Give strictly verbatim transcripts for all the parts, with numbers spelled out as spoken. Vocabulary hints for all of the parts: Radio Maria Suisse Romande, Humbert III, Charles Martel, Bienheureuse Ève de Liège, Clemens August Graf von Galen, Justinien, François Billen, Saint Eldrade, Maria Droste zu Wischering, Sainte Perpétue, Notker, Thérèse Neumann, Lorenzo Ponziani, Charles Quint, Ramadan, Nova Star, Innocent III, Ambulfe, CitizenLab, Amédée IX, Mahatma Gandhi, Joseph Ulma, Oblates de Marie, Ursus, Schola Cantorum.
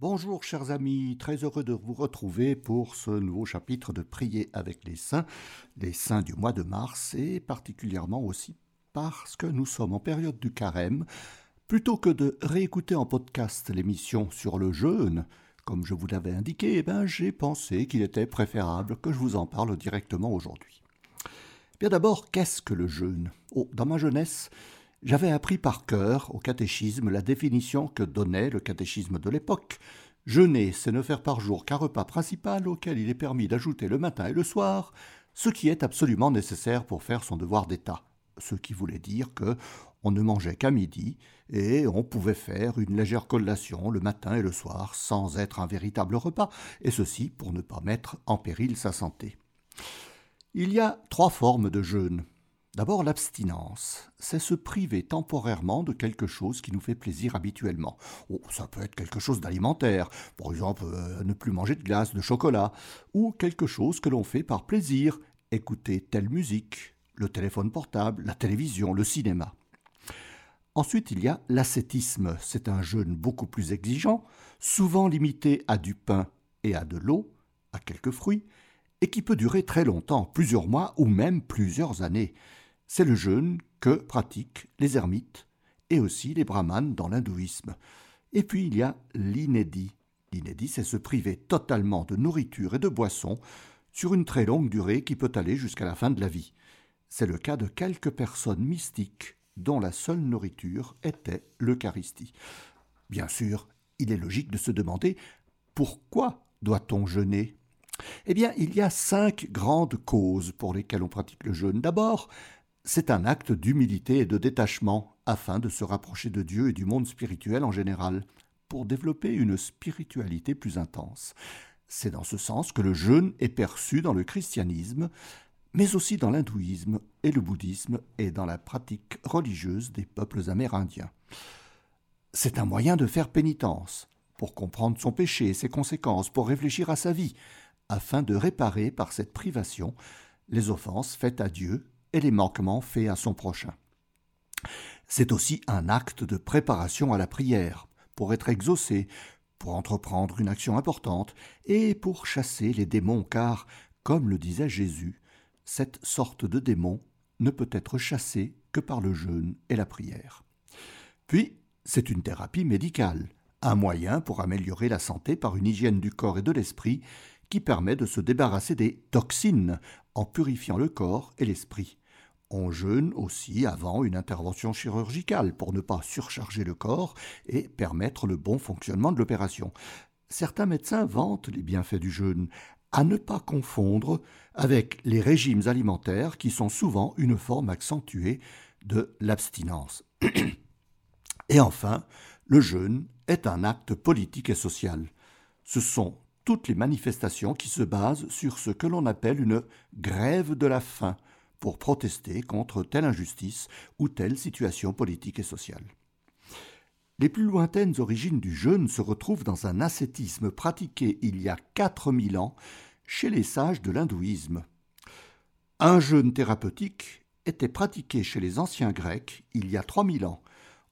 Bonjour chers amis, très heureux de vous retrouver pour ce nouveau chapitre de Prier avec les saints, les saints du mois de mars et particulièrement aussi parce que nous sommes en période du carême. Plutôt que de réécouter en podcast l'émission sur le jeûne, comme je vous l'avais indiqué, eh ben, j'ai pensé qu'il était préférable que je vous en parle directement aujourd'hui. Bien d'abord, qu'est-ce que le jeûne ? Oh, dans ma jeunesse, j'avais appris par cœur au catéchisme la définition que donnait le catéchisme de l'époque. Jeûner, c'est ne faire par jour qu'un repas principal auquel il est permis d'ajouter le matin et le soir, ce qui est absolument nécessaire pour faire son devoir d'État. Ce qui voulait dire que on ne mangeait qu'à midi et on pouvait faire une légère collation le matin et le soir sans être un véritable repas, et ceci pour ne pas mettre en péril sa santé. Il y a trois formes de jeûne. D'abord, l'abstinence, c'est se priver temporairement de quelque chose qui nous fait plaisir habituellement. Oh, ça peut être quelque chose d'alimentaire, par exemple euh, ne plus manger de glace, de chocolat, ou quelque chose que l'on fait par plaisir, écouter telle musique, le téléphone portable, la télévision, le cinéma. Ensuite, il y a l'ascétisme, c'est un jeûne beaucoup plus exigeant, souvent limité à du pain et à de l'eau, à quelques fruits, et qui peut durer très longtemps, plusieurs mois ou même plusieurs années. C'est le jeûne que pratiquent les ermites et aussi les brahmanes dans l'hindouisme. Et puis il y a l'inédit. L'inédit, c'est se priver totalement de nourriture et de boissons sur une très longue durée qui peut aller jusqu'à la fin de la vie. C'est le cas de quelques personnes mystiques dont la seule nourriture était l'Eucharistie. Bien sûr, il est logique de se demander pourquoi doit-on jeûner ? Eh bien, il y a cinq grandes causes pour lesquelles on pratique le jeûne. D'abord, c'est un acte d'humilité et de détachement afin de se rapprocher de Dieu et du monde spirituel en général, pour développer une spiritualité plus intense. C'est dans ce sens que le jeûne est perçu dans le christianisme, mais aussi dans l'hindouisme et le bouddhisme et dans la pratique religieuse des peuples amérindiens. C'est un moyen de faire pénitence, pour comprendre son péché et ses conséquences, pour réfléchir à sa vie, afin de réparer par cette privation les offenses faites à Dieu et les manquements faits à son prochain. C'est aussi un acte de préparation à la prière, pour être exaucé, pour entreprendre une action importante et pour chasser les démons, car, comme le disait Jésus, cette sorte de démon ne peut être chassée que par le jeûne et la prière. Puis, c'est une thérapie médicale, un moyen pour améliorer la santé par une hygiène du corps et de l'esprit qui permet de se débarrasser des toxines en purifiant le corps et l'esprit. On jeûne aussi avant une intervention chirurgicale pour ne pas surcharger le corps et permettre le bon fonctionnement de l'opération. Certains médecins vantent les bienfaits du jeûne, à ne pas confondre avec les régimes alimentaires qui sont souvent une forme accentuée de l'abstinence. Et enfin, le jeûne est un acte politique et social. Ce sont toutes les manifestations qui se basent sur ce que l'on appelle une grève de la faim pour protester contre telle injustice ou telle situation politique et sociale. Les plus lointaines origines du jeûne se retrouvent dans un ascétisme pratiqué il y a quatre mille ans chez les sages de l'hindouisme. Un jeûne thérapeutique était pratiqué chez les anciens Grecs il y a trois mille ans.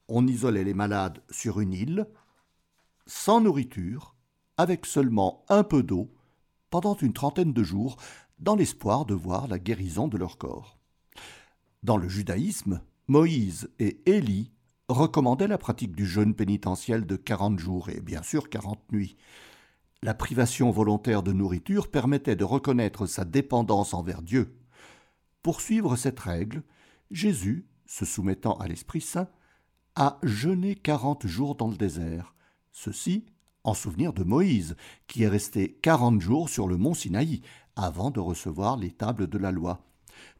On isolait les malades sur une île, sans nourriture, avec seulement un peu d'eau, pendant une trentaine de jours, dans l'espoir de voir la guérison de leur corps. Dans le judaïsme, Moïse et Élie recommandaient la pratique du jeûne pénitentiel de quarante jours et bien sûr quarante nuits. La privation volontaire de nourriture permettait de reconnaître sa dépendance envers Dieu. Pour suivre cette règle, Jésus, se soumettant à l'Esprit Saint, a jeûné quarante jours dans le désert. Ceci en souvenir de Moïse, qui est resté quarante jours sur le mont Sinaï avant de recevoir les tables de la loi.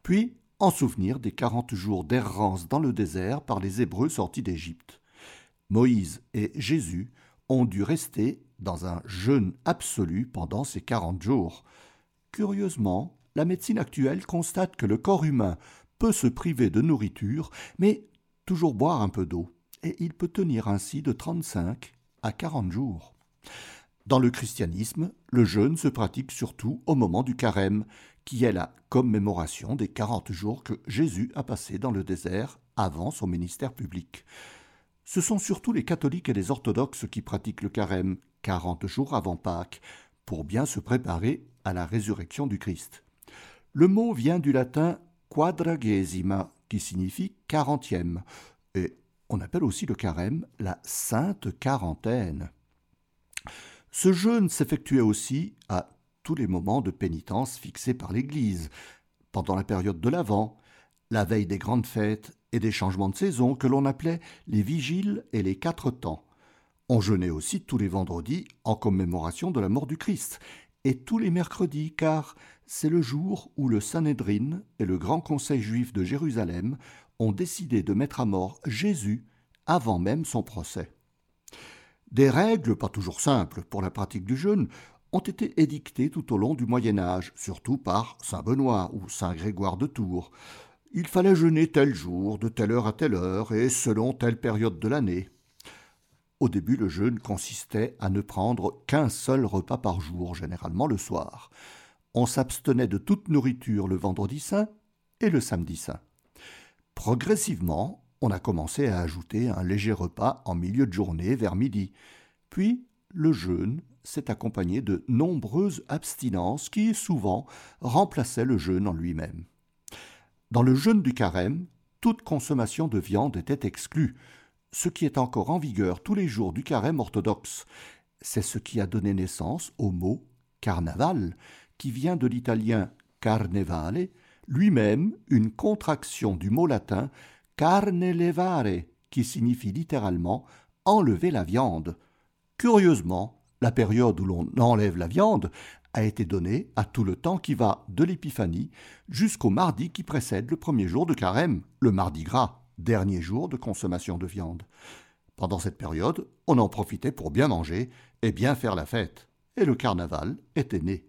Puis, en souvenir des quarante jours d'errance dans le désert par les Hébreux sortis d'Égypte. Moïse et Jésus ont dû rester dans un jeûne absolu pendant ces quarante jours. Curieusement, la médecine actuelle constate que le corps humain peut se priver de nourriture, mais toujours boire un peu d'eau, et il peut tenir ainsi de trente-cinq à quarante jours. Dans le christianisme, le jeûne se pratique surtout au moment du carême, qui est la commémoration des quarante jours que Jésus a passés dans le désert avant son ministère public. Ce sont surtout les catholiques et les orthodoxes qui pratiquent le carême, quarante jours avant Pâques, pour bien se préparer à la résurrection du Christ. Le mot vient du latin « quadragesima » qui signifie « quarantième » et on appelle aussi le carême la « sainte quarantaine ». Ce jeûne s'effectuait aussi à tous les moments de pénitence fixés par l'Église, pendant la période de l'Avent, la veille des grandes fêtes et des changements de saison que l'on appelait les vigiles et les quatre temps. On jeûnait aussi tous les vendredis en commémoration de la mort du Christ, et tous les mercredis, car c'est le jour où le Sanhédrin et le Grand Conseil juif de Jérusalem ont décidé de mettre à mort Jésus avant même son procès. Des règles, pas toujours simples, pour la pratique du jeûne ont été édictées tout au long du Moyen-Âge, surtout par saint Benoît ou saint Grégoire de Tours. Il fallait jeûner tel jour, de telle heure à telle heure, et selon telle période de l'année. Au début, le jeûne consistait à ne prendre qu'un seul repas par jour, généralement le soir. On s'abstenait de toute nourriture le vendredi saint et le samedi saint. Progressivement, on a commencé à ajouter un léger repas en milieu de journée vers midi. Puis, le jeûne s'est accompagné de nombreuses abstinences qui, souvent, remplaçaient le jeûne en lui-même. Dans le jeûne du carême, toute consommation de viande était exclue, ce qui est encore en vigueur tous les jours du carême orthodoxe. C'est ce qui a donné naissance au mot « carnaval », qui vient de l'italien « carnevale », lui-même une contraction du mot latin « carne levare », qui signifie littéralement « enlever la viande ». Curieusement, la période où l'on enlève la viande a été donnée à tout le temps qui va de l'épiphanie jusqu'au mardi qui précède le premier jour de carême, le mardi gras, dernier jour de consommation de viande. Pendant cette période, on en profitait pour bien manger et bien faire la fête, et le carnaval était né.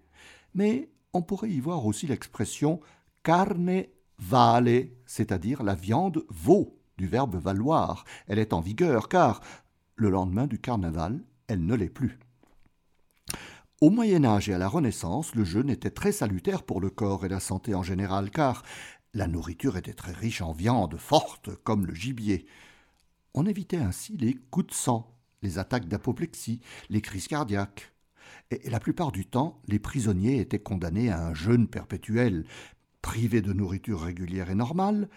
Mais on pourrait y voir aussi l'expression « carne vale », c'est-à-dire la viande vaut, du verbe valoir. Elle est en vigueur car le lendemain du carnaval, elle ne l'est plus. Au Moyen-Âge et à la Renaissance, le jeûne était très salutaire pour le corps et la santé en général, car la nourriture était très riche en viande, forte comme le gibier. On évitait ainsi les coups de sang, les attaques d'apoplexie, les crises cardiaques. Et la plupart du temps, les prisonniers étaient condamnés à un jeûne perpétuel. Privés de nourriture régulière et normale,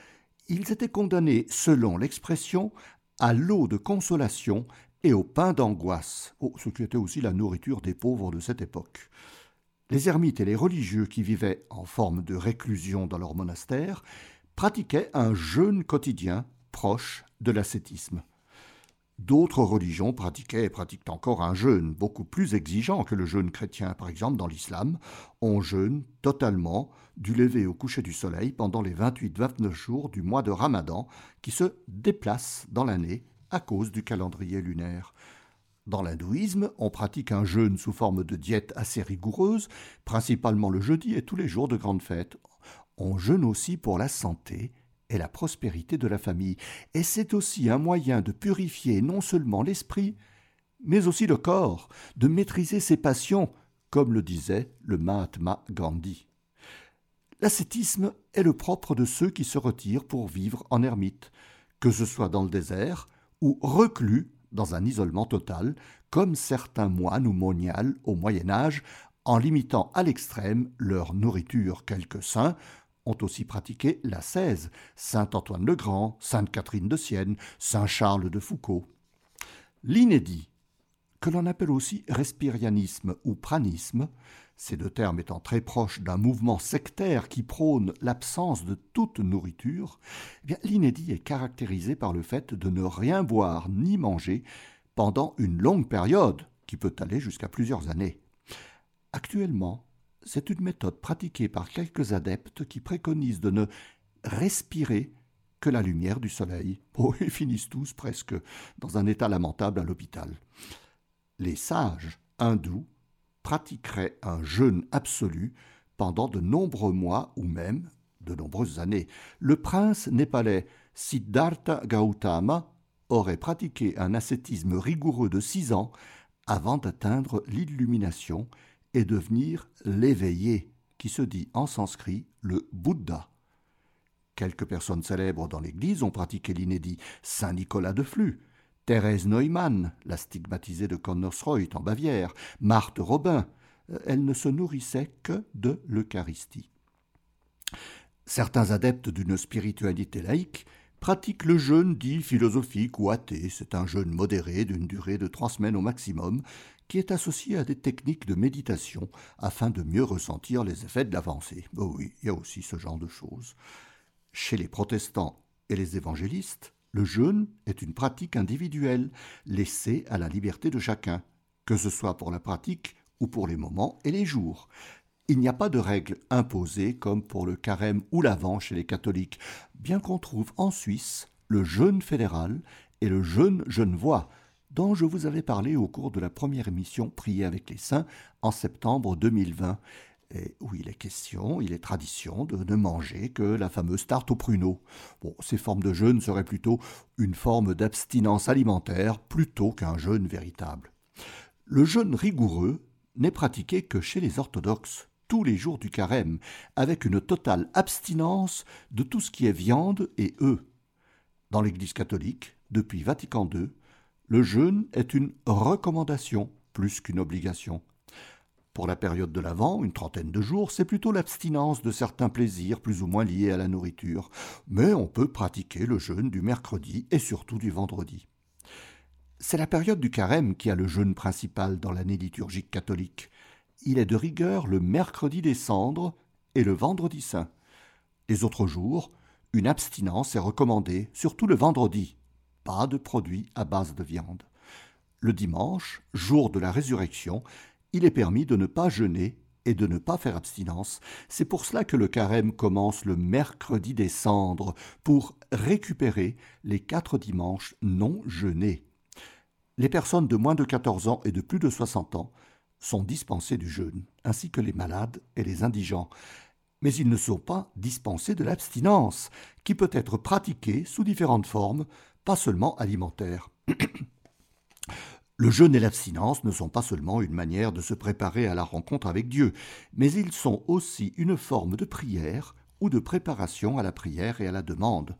ils étaient condamnés, selon l'expression, à l'eau de consolation et au pain d'angoisse, oh, ce qui était aussi la nourriture des pauvres de cette époque. Les ermites et les religieux qui vivaient en forme de réclusion dans leur monastère pratiquaient un jeûne quotidien proche de l'ascétisme. D'autres religions pratiquaient et pratiquent encore un jeûne beaucoup plus exigeant que le jeûne chrétien. Par exemple, dans l'islam, on jeûne totalement du lever au coucher du soleil pendant les vingt-huit à vingt-neuf jours du mois de Ramadan qui se déplacent dans l'année à cause du calendrier lunaire. Dans l'hindouisme, on pratique un jeûne sous forme de diète assez rigoureuse, principalement le jeudi et tous les jours de grande fête. On jeûne aussi pour la santé et la prospérité de la famille, et c'est aussi un moyen de purifier non seulement l'esprit, mais aussi le corps, de maîtriser ses passions, comme le disait le Mahatma Gandhi. L'ascétisme est le propre de ceux qui se retirent pour vivre en ermite, que ce soit dans le désert ou reclus dans un isolement total, comme certains moines ou moniales au Moyen-Âge, en limitant à l'extrême leur nourriture. Quelques saints ont aussi pratiqué l'ascèse, saint Antoine le Grand, sainte Catherine de Sienne, saint Charles de Foucault. L'inédit, que l'on appelle aussi respirianisme ou pranisme, ces deux termes étant très proches d'un mouvement sectaire qui prône l'absence de toute nourriture, eh bien, l'inédit est caractérisé par le fait de ne rien boire ni manger pendant une longue période, qui peut aller jusqu'à plusieurs années. Actuellement, c'est une méthode pratiquée par quelques adeptes qui préconisent de ne respirer que la lumière du soleil. Oh, ils finissent tous presque dans un état lamentable à l'hôpital. Les sages hindous pratiqueraient un jeûne absolu pendant de nombreux mois ou même de nombreuses années. Le prince népalais Siddhartha Gautama aurait pratiqué un ascétisme rigoureux de six ans avant d'atteindre l'illumination et devenir l'éveillé, qui se dit en sanskrit le Bouddha. Quelques personnes célèbres dans l'Église ont pratiqué l'inédit. Saint Nicolas de Flux Thérèse Neumann, la stigmatisée de Connersreuth en Bavière, Marthe Robin, elle ne se nourrissait que de l'Eucharistie. Certains adeptes d'une spiritualité laïque pratiquent le jeûne dit philosophique ou athée. C'est un jeûne modéré d'une durée de trois semaines au maximum qui est associé à des techniques de méditation afin de mieux ressentir les effets de l'avancée. Oh oui, il y a aussi ce genre de choses. Chez les protestants et les évangélistes, le jeûne est une pratique individuelle, laissée à la liberté de chacun, que ce soit pour la pratique ou pour les moments et les jours. Il n'y a pas de règles imposées comme pour le carême ou l'avent chez les catholiques, bien qu'on trouve en Suisse le jeûne fédéral et le jeûne genevois, dont je vous avais parlé au cours de la première émission Prier avec les Saints en septembre deux mille vingt, et où il est question, il est tradition de ne manger que la fameuse tarte aux pruneaux. Bon, ces formes de jeûne seraient plutôt une forme d'abstinence alimentaire plutôt qu'un jeûne véritable. Le jeûne rigoureux n'est pratiqué que chez les orthodoxes, tous les jours du carême, avec une totale abstinence de tout ce qui est viande et œufs. Dans l'Église catholique, depuis Vatican deux, le jeûne est une recommandation plus qu'une obligation. Pour la période de l'Avent, une trentaine de jours, c'est plutôt l'abstinence de certains plaisirs plus ou moins liés à la nourriture, mais on peut pratiquer le jeûne du mercredi et surtout du vendredi. C'est la période du carême qui a le jeûne principal dans l'année liturgique catholique. Il est de rigueur le mercredi des cendres et le vendredi saint. Les autres jours, une abstinence est recommandée, surtout le vendredi. Pas de produits à base de viande. Le dimanche, jour de la résurrection, il est permis de ne pas jeûner et de ne pas faire abstinence. C'est pour cela que le carême commence le mercredi des cendres, pour récupérer les quatre dimanches non jeûnés. Les personnes de moins de quatorze ans et de plus de soixante ans sont dispensées du jeûne, ainsi que les malades et les indigents. Mais ils ne sont pas dispensés de l'abstinence, qui peut être pratiquée sous différentes formes, pas seulement alimentaire. Le jeûne et l'abstinence ne sont pas seulement une manière de se préparer à la rencontre avec Dieu, mais ils sont aussi une forme de prière ou de préparation à la prière et à la demande.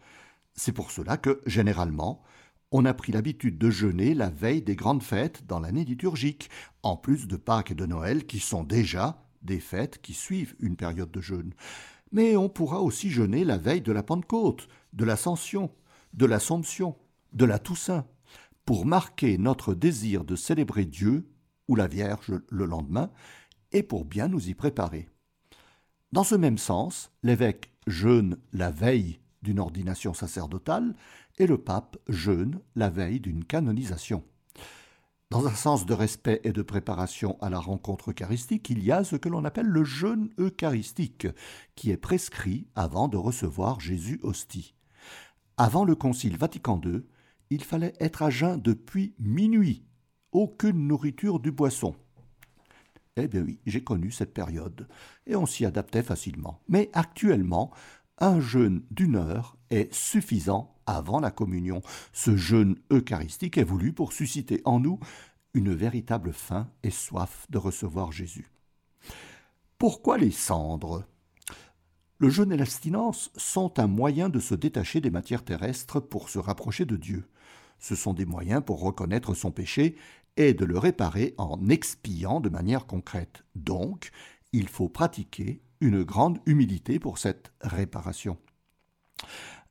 C'est pour cela que, généralement, on a pris l'habitude de jeûner la veille des grandes fêtes dans l'année liturgique, en plus de Pâques et de Noël qui sont déjà des fêtes qui suivent une période de jeûne. Mais on pourra aussi jeûner la veille de la Pentecôte, de l'Ascension, de l'Assomption, de la Toussaint, pour marquer notre désir de célébrer Dieu ou la Vierge le lendemain et pour bien nous y préparer. Dans ce même sens, l'évêque jeûne la veille d'une ordination sacerdotale et le pape jeûne la veille d'une canonisation. Dans un sens de respect et de préparation à la rencontre eucharistique, il y a ce que l'on appelle le jeûne eucharistique, qui est prescrit avant de recevoir Jésus hostie. Avant le concile Vatican deux, il fallait être à jeun depuis minuit, aucune nourriture du boisson. Eh bien oui, j'ai connu cette période, et on s'y adaptait facilement. Mais actuellement, un jeûne d'une heure est suffisant avant la communion. Ce jeûne eucharistique est voulu pour susciter en nous une véritable faim et soif de recevoir Jésus. Pourquoi les cendres ? Le jeûne et l'abstinence sont un moyen de se détacher des matières terrestres pour se rapprocher de Dieu. Ce sont des moyens pour reconnaître son péché et de le réparer en expiant de manière concrète. Donc, il faut pratiquer une grande humilité pour cette réparation.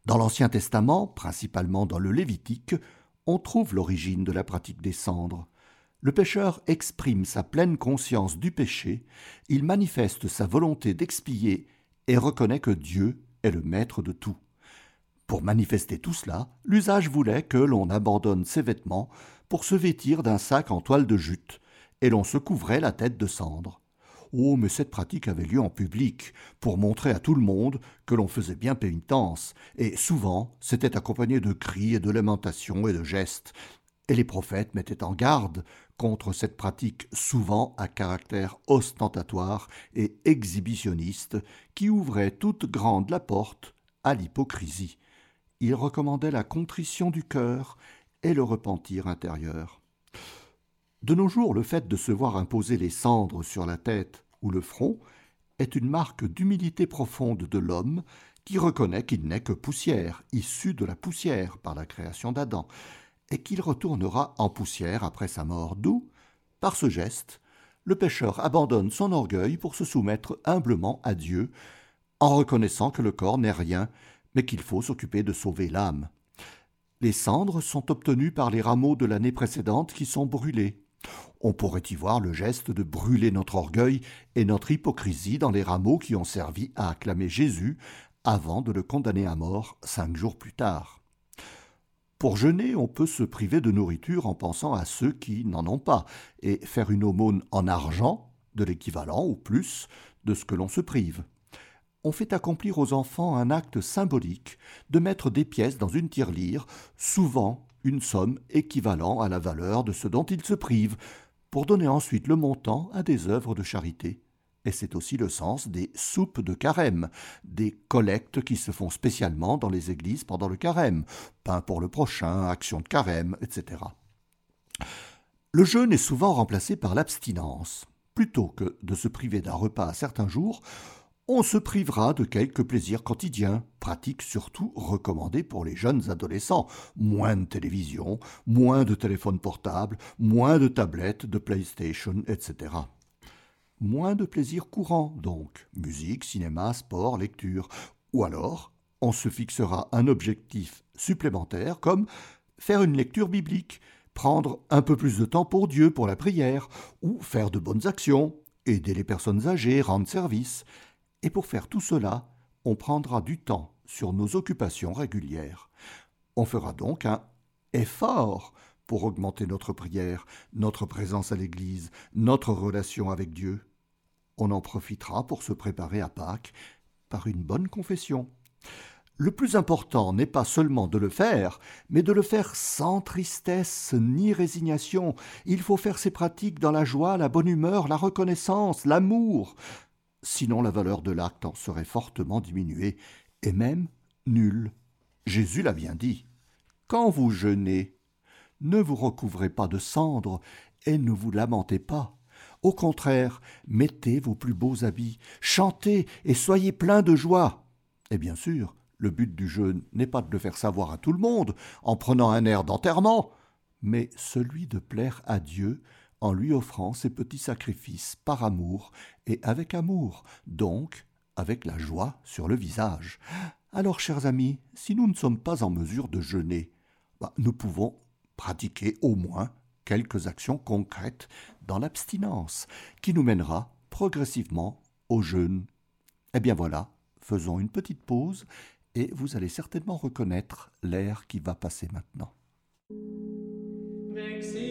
Dans l'Ancien Testament, principalement dans le Lévitique, on trouve l'origine de la pratique des cendres. Le pécheur exprime sa pleine conscience du péché, il manifeste sa volonté d'expier et reconnaît que Dieu est le maître de tout. Pour manifester tout cela, l'usage voulait que l'on abandonne ses vêtements pour se vêtir d'un sac en toile de jute, et l'on se couvrait la tête de cendres. Oh, mais cette pratique avait lieu en public, pour montrer à tout le monde que l'on faisait bien pénitence, et souvent c'était accompagné de cris et de lamentations et de gestes. Et les prophètes mettaient en garde contre cette pratique souvent à caractère ostentatoire et exhibitionniste qui ouvrait toute grande la porte à l'hypocrisie. Ils recommandaient la contrition du cœur et le repentir intérieur. De nos jours, le fait de se voir imposer les cendres sur la tête ou le front est une marque d'humilité profonde de l'homme qui reconnaît qu'il n'est que poussière, issue de la poussière par la création d'Adam, et qu'il retournera en poussière après sa mort, d'où, par ce geste, le pécheur abandonne son orgueil pour se soumettre humblement à Dieu, en reconnaissant que le corps n'est rien, mais qu'il faut s'occuper de sauver l'âme. Les cendres sont obtenues par les rameaux de l'année précédente qui sont brûlés. On pourrait y voir le geste de brûler notre orgueil et notre hypocrisie dans les rameaux qui ont servi à acclamer Jésus avant de le condamner à mort cinq jours plus tard. Pour jeûner, on peut se priver de nourriture en pensant à ceux qui n'en ont pas et faire une aumône en argent, de l'équivalent ou plus de ce que l'on se prive. On fait accomplir aux enfants un acte symbolique de mettre des pièces dans une tirelire, souvent une somme équivalent à la valeur de ce dont ils se privent, pour donner ensuite le montant à des œuvres de charité. Et c'est aussi le sens des soupes de carême, des collectes qui se font spécialement dans les églises pendant le carême, pain pour le prochain, action de carême, et cetera. Le jeûne est souvent remplacé par l'abstinence. Plutôt que de se priver d'un repas à certains jours, on se privera de quelques plaisirs quotidiens, pratiques surtout recommandées pour les jeunes adolescents. Moins de télévision, moins de téléphone portable, moins de tablettes, de PlayStation, et cetera. Moins de plaisirs courants, donc, musique, cinéma, sport, lecture. Ou alors, on se fixera un objectif supplémentaire comme faire une lecture biblique, prendre un peu plus de temps pour Dieu, pour la prière, ou faire de bonnes actions, aider les personnes âgées, rendre service. Et pour faire tout cela, on prendra du temps sur nos occupations régulières. On fera donc un effort pour augmenter notre prière, notre présence à l'Église, notre relation avec Dieu. On en profitera pour se préparer à Pâques par une bonne confession. Le plus important n'est pas seulement de le faire, mais de le faire sans tristesse ni résignation. Il faut faire ces pratiques dans la joie, la bonne humeur, la reconnaissance, l'amour. Sinon la valeur de l'acte en serait fortement diminuée, et même nulle. Jésus l'a bien dit. « Quand vous jeûnez, ne vous recouvrez pas de cendres et ne vous lamentez pas. Au contraire, mettez vos plus beaux habits, chantez et soyez pleins de joie. » Et bien sûr, le but du jeûne n'est pas de le faire savoir à tout le monde en prenant un air d'enterrement, mais celui de plaire à Dieu, en lui offrant ses petits sacrifices par amour et avec amour, donc avec la joie sur le visage. Alors, chers amis, si nous ne sommes pas en mesure de jeûner, bah, nous pouvons pratiquer au moins quelques actions concrètes dans l'abstinence, qui nous mènera progressivement au jeûne. Eh bien voilà, faisons une petite pause et vous allez certainement reconnaître l'air qui va passer maintenant. Merci.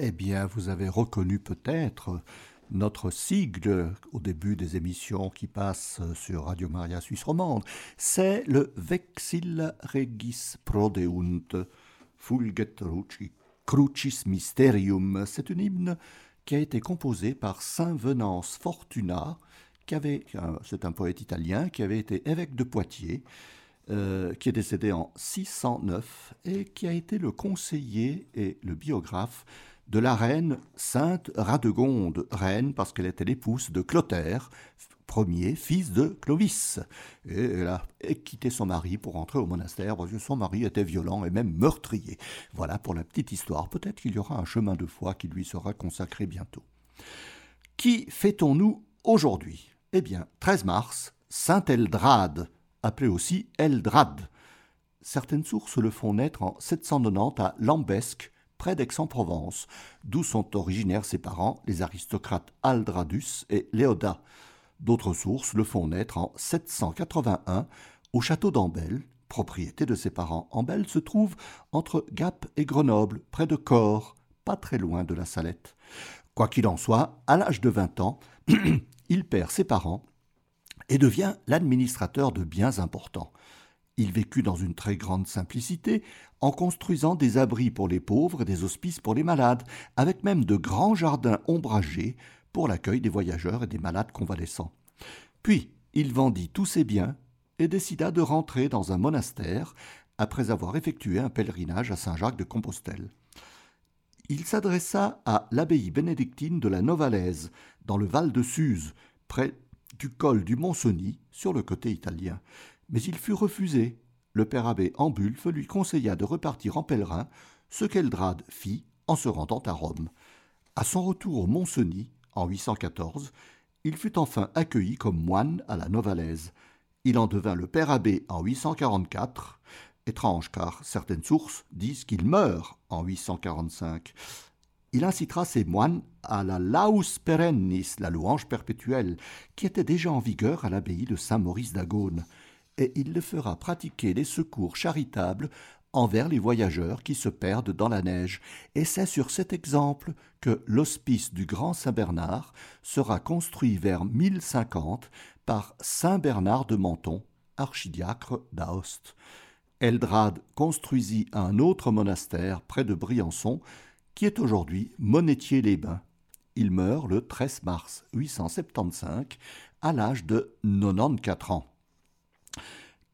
Eh bien, vous avez reconnu peut-être notre sigle au début des émissions qui passent sur Radio Maria Suisse Romande. C'est le Vexilla Regis Prodeunt, Fulget Crucis Mysterium. C'est une hymne qui a été composée par Saint Venance Fortuna, qui avait, c'est un poète italien qui avait été évêque de Poitiers, Euh, qui est décédé en six cent neuf et qui a été le conseiller et le biographe de la reine Sainte-Radegonde, reine parce qu'elle était l'épouse de Clotaire, premier fils de Clovis. Et elle a quitté son mari pour entrer au monastère parce que son mari était violent et même meurtrier. Voilà pour la petite histoire. Peut-être qu'il y aura un chemin de foi qui lui sera consacré bientôt. Qui fêtons-nous aujourd'hui ? Eh bien, treize mars, Saint Eldrade, appelé aussi Eldrade. Certaines sources le font naître en sept cent quatre-vingt-dix à Lambesc, près d'Aix-en-Provence, d'où sont originaires ses parents, les aristocrates Aldradus et Léoda. D'autres sources le font naître en sept cent quatre-vingt-un au château d'Ambel, propriété de ses parents. Ambel se trouve entre Gap et Grenoble, près de Corps, pas très loin de la Salette. Quoi qu'il en soit, à l'âge de vingt ans, il perd ses parents et devient l'administrateur de biens importants. Il vécut dans une très grande simplicité, en construisant des abris pour les pauvres et des hospices pour les malades, avec même de grands jardins ombragés pour l'accueil des voyageurs et des malades convalescents. Puis, il vendit tous ses biens et décida de rentrer dans un monastère, après avoir effectué un pèlerinage à Saint-Jacques-de-Compostelle. Il s'adressa à l'abbaye bénédictine de la Novalaise, dans le Val de Suse, près du col du Mont-Cenis, sur le côté italien. Mais il fut refusé. Le père abbé Ambulfe lui conseilla de repartir en pèlerin, ce qu'Eldrade fit en se rendant à Rome. À son retour au Mont-Cenis, en huit cent quatorze, il fut enfin accueilli comme moine à la Novalaise. Il en devint le père abbé en huit cent quarante-quatre, étrange car certaines sources disent qu'il meurt en huit cent quarante-cinq. Il incitera ses moines à la laus perennis, la louange perpétuelle, qui était déjà en vigueur à l'abbaye de Saint-Maurice d'Agaune. Et il le fera pratiquer les secours charitables envers les voyageurs qui se perdent dans la neige. Et c'est sur cet exemple que l'hospice du Grand Saint-Bernard sera construit vers mille cinquante par Saint Bernard de Menton, archidiacre d'Aoste. Eldrade construisit un autre monastère près de Briançon, qui est aujourd'hui Monétier-les-Bains. Il meurt le treize mars huit cent soixante-quinze à l'âge de quatre-vingt-quatorze ans.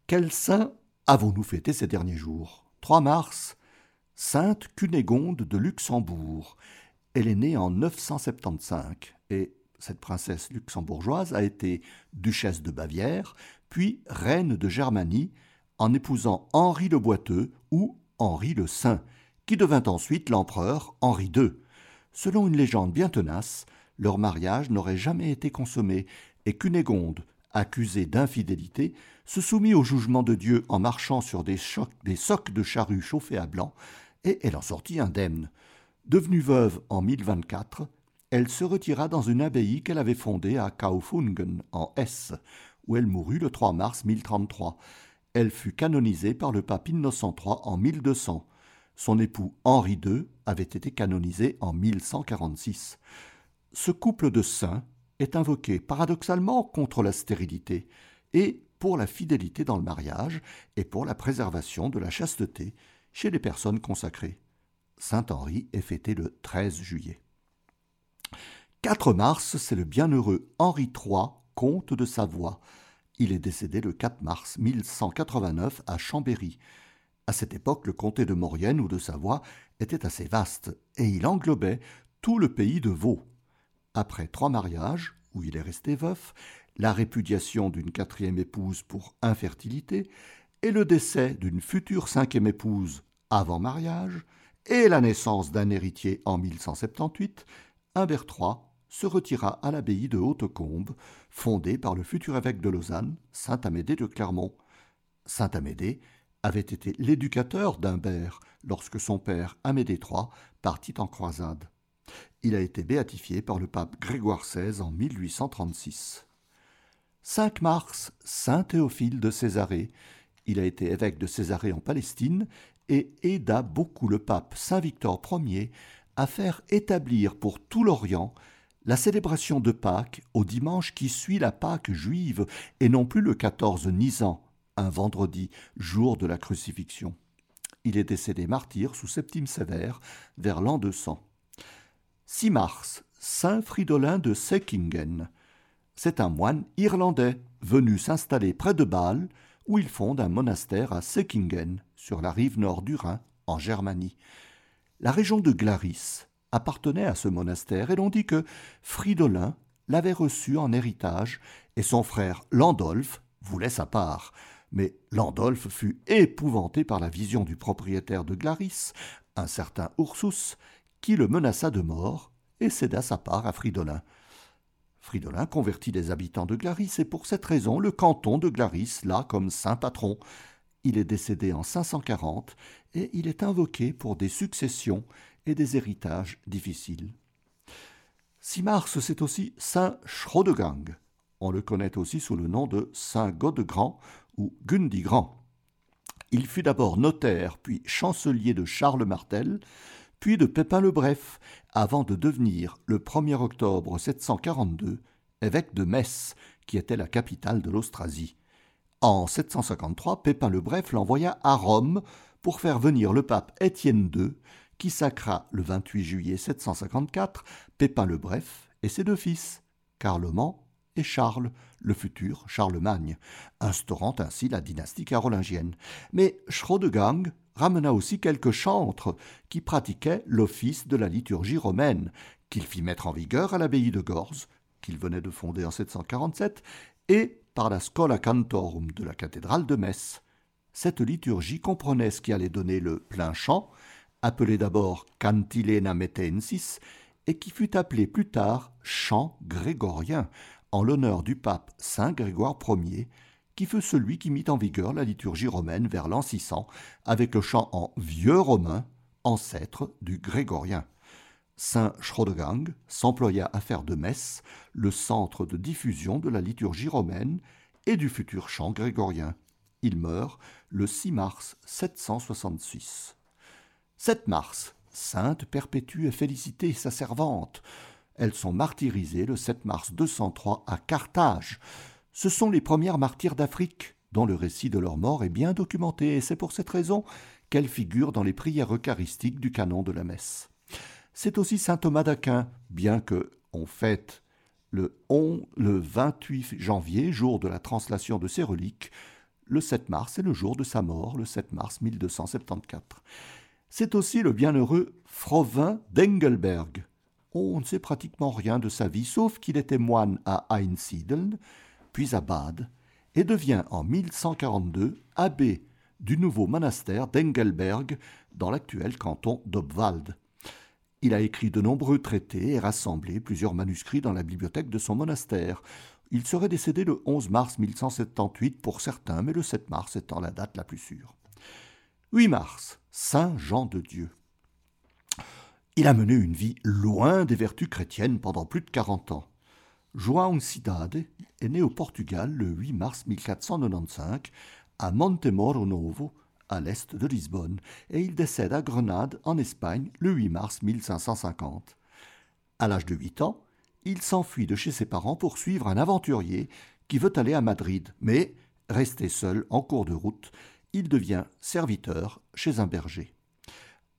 Quel saint avons-nous fêté ces derniers jours ? trois mars, Sainte Cunégonde de Luxembourg. Elle est née en neuf cent soixante-quinze et cette princesse luxembourgeoise a été duchesse de Bavière, puis reine de Germanie, en épousant Henri le Boiteux ou Henri le Saint, qui devint ensuite l'empereur Henri deux. Selon une légende bien tenace, leur mariage n'aurait jamais été consommé et Cunégonde, accusée d'infidélité, se soumit au jugement de Dieu en marchant sur des, chocs, des socs de charrue chauffés à blanc, et elle en sortit indemne. Devenue veuve en mille vingt-quatre, elle se retira dans une abbaye qu'elle avait fondée à Kaufungen, en Hesse, où elle mourut le trois mars mille trente-trois. Elle fut canonisée par le pape Innocent trois en mille deux cents. Son époux Henri deux avait été canonisé en mille cent quarante-six. Ce couple de saints est invoqué paradoxalement contre la stérilité et pour la fidélité dans le mariage et pour la préservation de la chasteté chez les personnes consacrées. Saint Henri est fêté le treize juillet. quatre mars, c'est le bienheureux Henri trois, comte de Savoie. Il est décédé le quatre mars mille cent quatre-vingt-neuf à Chambéry. À cette époque, le comté de Maurienne ou de Savoie était assez vaste et il englobait tout le pays de Vaud. Après trois mariages, où il est resté veuf, la répudiation d'une quatrième épouse pour infertilité et le décès d'une future cinquième épouse avant mariage et la naissance d'un héritier en mille cent soixante-dix-huit, Humbert trois se retira à l'abbaye de Hautecombe, fondée par le futur évêque de Lausanne, Saint-Amédée de Clermont. Saint-Amédée avait été l'éducateur d'Humbert lorsque son père, Amédée trois, partit en croisade. Il a été béatifié par le pape Grégoire seize en mille huit cent trente-six. cinq mars, Saint Théophile de Césarée. Il a été évêque de Césarée en Palestine et aida beaucoup le pape Saint Victor Ier à faire établir pour tout l'Orient la célébration de Pâques au dimanche qui suit la Pâque juive et non plus le quatorze Nisan, un vendredi, jour de la crucifixion. Il est décédé martyr sous Septime Sévère vers l'an deux cents. six mars, Saint Fridolin de Seckingen. C'est un moine irlandais venu s'installer près de Bâle où il fonde un monastère à Seckingen, sur la rive nord du Rhin, en Germanie. La région de Glaris appartenait à ce monastère et l'on dit que Fridolin l'avait reçu en héritage et son frère Landolf voulait sa part. Mais Landolf fut épouvanté par la vision du propriétaire de Glaris, un certain Ursus, qui le menaça de mort et céda sa part à Fridolin. Fridolin convertit les habitants de Glaris et pour cette raison le canton de Glaris l'a comme saint patron. Il est décédé en cinq cent quarante et il est invoqué pour des successions et des héritages difficiles. six mars, c'est aussi Saint Schrodegang. On le connaît aussi sous le nom de Saint Godegrand ou Gundigrand. Il fut d'abord notaire, puis chancelier de Charles Martel, puis de Pépin le Bref, avant de devenir, le premier octobre sept cent quarante-deux, évêque de Metz, qui était la capitale de l'Austrasie. En sept cent cinquante-trois, Pépin le Bref l'envoya à Rome pour faire venir le pape Étienne deux, qui sacra le vingt-huit juillet sept cent cinquante-quatre Pépin le Bref et ses deux fils, Carloman et Charles, le futur Charlemagne, instaurant ainsi la dynastie carolingienne. Mais Schrodegang ramena aussi quelques chantres qui pratiquaient l'office de la liturgie romaine, qu'il fit mettre en vigueur à l'abbaye de Gorze, qu'il venait de fonder en sept cent quarante-sept, et par la Schola Cantorum de la cathédrale de Metz. Cette liturgie comprenait ce qui allait donner le plein chant, appelé d'abord Cantilena Metensis, et qui fut appelé plus tard chant grégorien, en l'honneur du pape Saint Grégoire Ier, qui fut celui qui mit en vigueur la liturgie romaine vers l'an six cents, avec le chant en vieux romain, ancêtre du grégorien. Saint Schrodegang s'employa à faire de Metz le centre de diffusion de la liturgie romaine et du futur chant grégorien. Il meurt le six mars sept cent soixante-six. sept mars, sainte perpétue et félicité, sa servante. Elles sont martyrisées le sept mars deux cent trois à Carthage. Ce sont les premières martyres d'Afrique, dont le récit de leur mort est bien documenté, et c'est pour cette raison qu'elles figurent dans les prières eucharistiques du canon de la messe. C'est aussi saint Thomas d'Aquin, bien que on fête le, onze, le vingt-huit janvier, jour de la translation de ses reliques, le sept mars est le jour de sa mort, le sept mars mille deux cent soixante-quatorze. C'est aussi le bienheureux Frovin d'Engelberg. On ne sait pratiquement rien de sa vie, sauf qu'il était moine à Einsiedeln, puis à Bade, et devient en mille cent quarante-deux abbé du nouveau monastère d'Engelberg, dans l'actuel canton d'Obwald. Il a écrit de nombreux traités et rassemblé plusieurs manuscrits dans la bibliothèque de son monastère. Il serait décédé le onze mars mille cent soixante-dix-huit pour certains, mais le sept mars étant la date la plus sûre. huit mars, Saint Jean de Dieu. Il a mené une vie loin des vertus chrétiennes pendant plus de quarante ans. João Cidade est né au Portugal le huit mars mille quatre cent quatre-vingt-quinze à Montemoro Novo, à l'est de Lisbonne, et il décède à Grenade, en Espagne, le huit mars mille cinq cent cinquante. À l'âge de huit ans, il s'enfuit de chez ses parents pour suivre un aventurier qui veut aller à Madrid, mais, resté seul en cours de route, il devient serviteur chez un berger.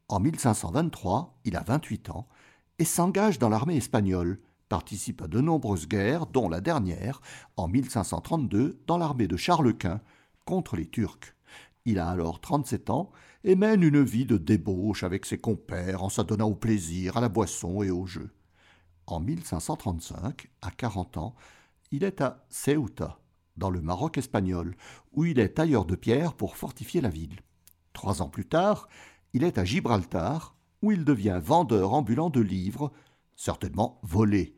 En mille cinq cent vingt-trois, il a vingt-huit ans et s'engage dans l'armée espagnole, participe à de nombreuses guerres, dont la dernière, en mille cinq cent trente-deux, dans l'armée de Charles Quint, contre les Turcs. Il a alors trente-sept ans et mène une vie de débauche avec ses compères en s'adonnant au plaisir, à la boisson et au jeu. En mille cinq cent trente-cinq, à quarante ans, il est à Ceuta, dans le Maroc espagnol, où il est tailleur de pierre pour fortifier la ville. Trois ans plus tard, il est à Gibraltar, où il devient vendeur ambulant de livres, certainement volés.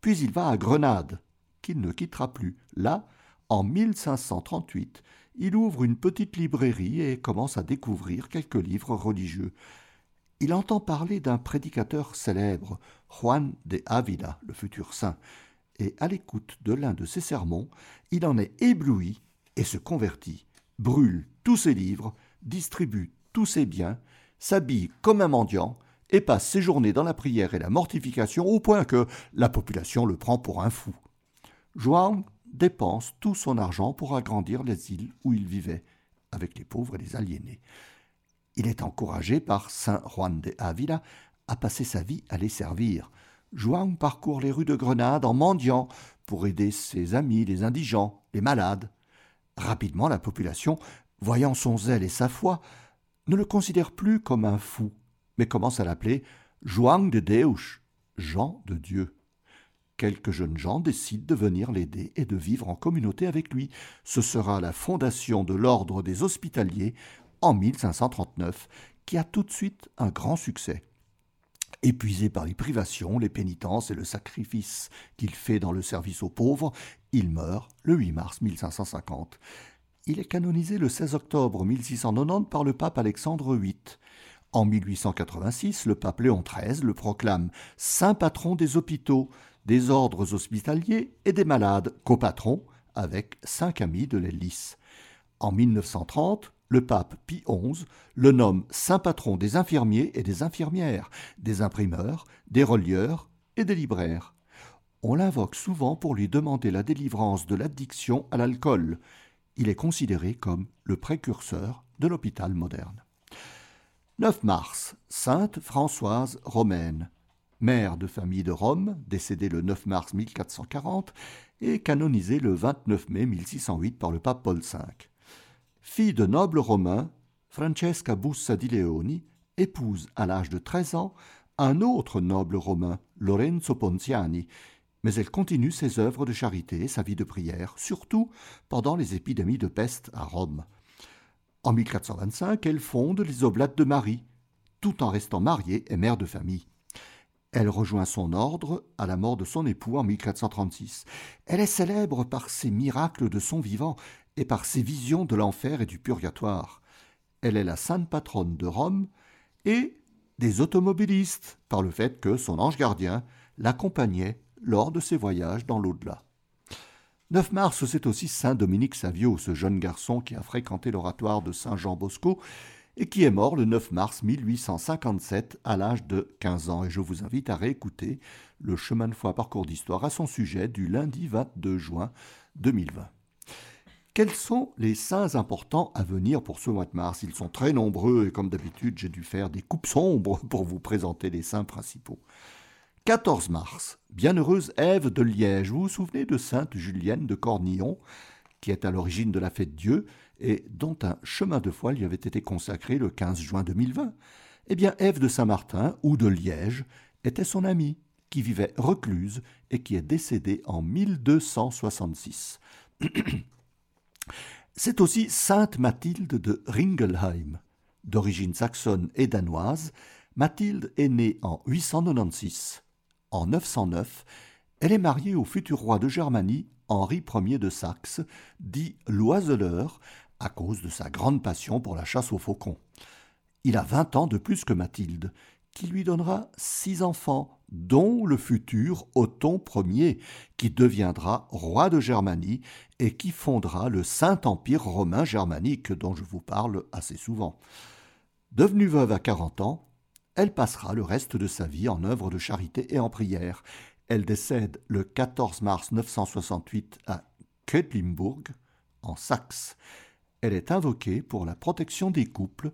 Puis il va à Grenade, qu'il ne quittera plus. Là, en mille cinq cent trente-huit, il ouvre une petite librairie et commence à découvrir quelques livres religieux. Il entend parler d'un prédicateur célèbre, Juan de Ávila, le futur saint, et à l'écoute de l'un de ses sermons, il en est ébloui et se convertit, brûle tous ses livres, distribue tous ses biens, s'habille comme un mendiant et passe ses journées dans la prière et la mortification au point que la population le prend pour un fou. João dépense tout son argent pour agrandir les îles où il vivait, avec les pauvres et les aliénés. Il est encouragé par saint Juan de Ávila à passer sa vie à les servir. João parcourt les rues de Grenade en mendiant pour aider ses amis, les indigents, les malades. Rapidement, la population, voyant son zèle et sa foi, ne le considère plus comme un fou, mais commence à l'appeler « João de Deus », « Jean de Dieu ». Quelques jeunes gens décident de venir l'aider et de vivre en communauté avec lui. Ce sera la fondation de l'Ordre des Hospitaliers en mille cinq cent trente-neuf, qui a tout de suite un grand succès. Épuisé par les privations, les pénitences et le sacrifice qu'il fait dans le service aux pauvres, il meurt le huit mars mille cinq cent cinquante. Il est canonisé le seize octobre mille six cent quatre-vingt-dix par le pape Alexandre huit. En mille huit cent quatre-vingt-six, le pape Léon treize le proclame saint patron des hôpitaux, des ordres hospitaliers et des malades, copatron avec saint Camille de l'Hélice. En mille neuf cent trente, le pape Pie onze le nomme saint patron des infirmiers et des infirmières, des imprimeurs, des relieurs et des libraires. On l'invoque souvent pour lui demander la délivrance de l'addiction à l'alcool. Il est considéré comme le précurseur de l'hôpital moderne. neuf mars, sainte Françoise romaine, mère de famille de Rome, décédée le neuf mars mille quatre cent quarante et canonisée le vingt-neuf mai mille six cent huit par le pape Paul cinq. Fille de nobles romains, Francesca Bussa di Leoni épouse à l'âge de treize ans un autre noble romain, Lorenzo Ponziani, mais elle continue ses œuvres de charité et sa vie de prière, surtout pendant les épidémies de peste à Rome. En mille quatre cent vingt-cinq, elle fonde les Oblates de Marie, tout en restant mariée et mère de famille. Elle rejoint son ordre à la mort de son époux en mille quatre cent trente-six. Elle est célèbre par ses miracles de son vivant et par ses visions de l'enfer et du purgatoire. Elle est la sainte patronne de Rome et des automobilistes, par le fait que son ange gardien l'accompagnait lors de ses voyages dans l'au-delà. neuf mars, c'est aussi saint Dominique Savio, ce jeune garçon qui a fréquenté l'oratoire de Saint Jean Bosco et qui est mort le neuf mars mille huit cent cinquante-sept à l'âge de quinze ans. Et je vous invite à réécouter le chemin de foi parcours d'histoire à son sujet du lundi vingt-deux juin deux mille vingt. Quels sont les saints importants à venir pour ce mois de mars? Ils sont très nombreux et comme d'habitude, j'ai dû faire des coupes sombres pour vous présenter les saints principaux. quatorze mars, bienheureuse Ève de Liège. Vous vous souvenez de sainte Julienne de Cornillon, qui est à l'origine de la fête Dieu et dont un chemin de foi lui avait été consacré le quinze juin deux mille vingt. Eh bien, Ève de Saint-Martin, ou de Liège, était son amie, qui vivait recluse et qui est décédée en mille deux cent soixante-six. C'est aussi sainte Mathilde de Ringelheim. D'origine saxonne et danoise, Mathilde est née en huit cent quatre-vingt-seize. En neuf cent neuf, elle est mariée au futur roi de Germanie, Henri premier de Saxe, dit l'oiseleur, à cause de sa grande passion pour la chasse aux faucons. Il a vingt ans de plus que Mathilde, qui lui donnera six enfants, dont le futur Othon premier, qui deviendra roi de Germanie et qui fondera le Saint-Empire romain germanique, dont je vous parle assez souvent. Devenue veuve à quarante ans, elle passera le reste de sa vie en œuvre de charité et en prière. Elle décède le quatorze mars neuf cent soixante-huit à Quedlinburg, en Saxe. Elle est invoquée pour la protection des couples,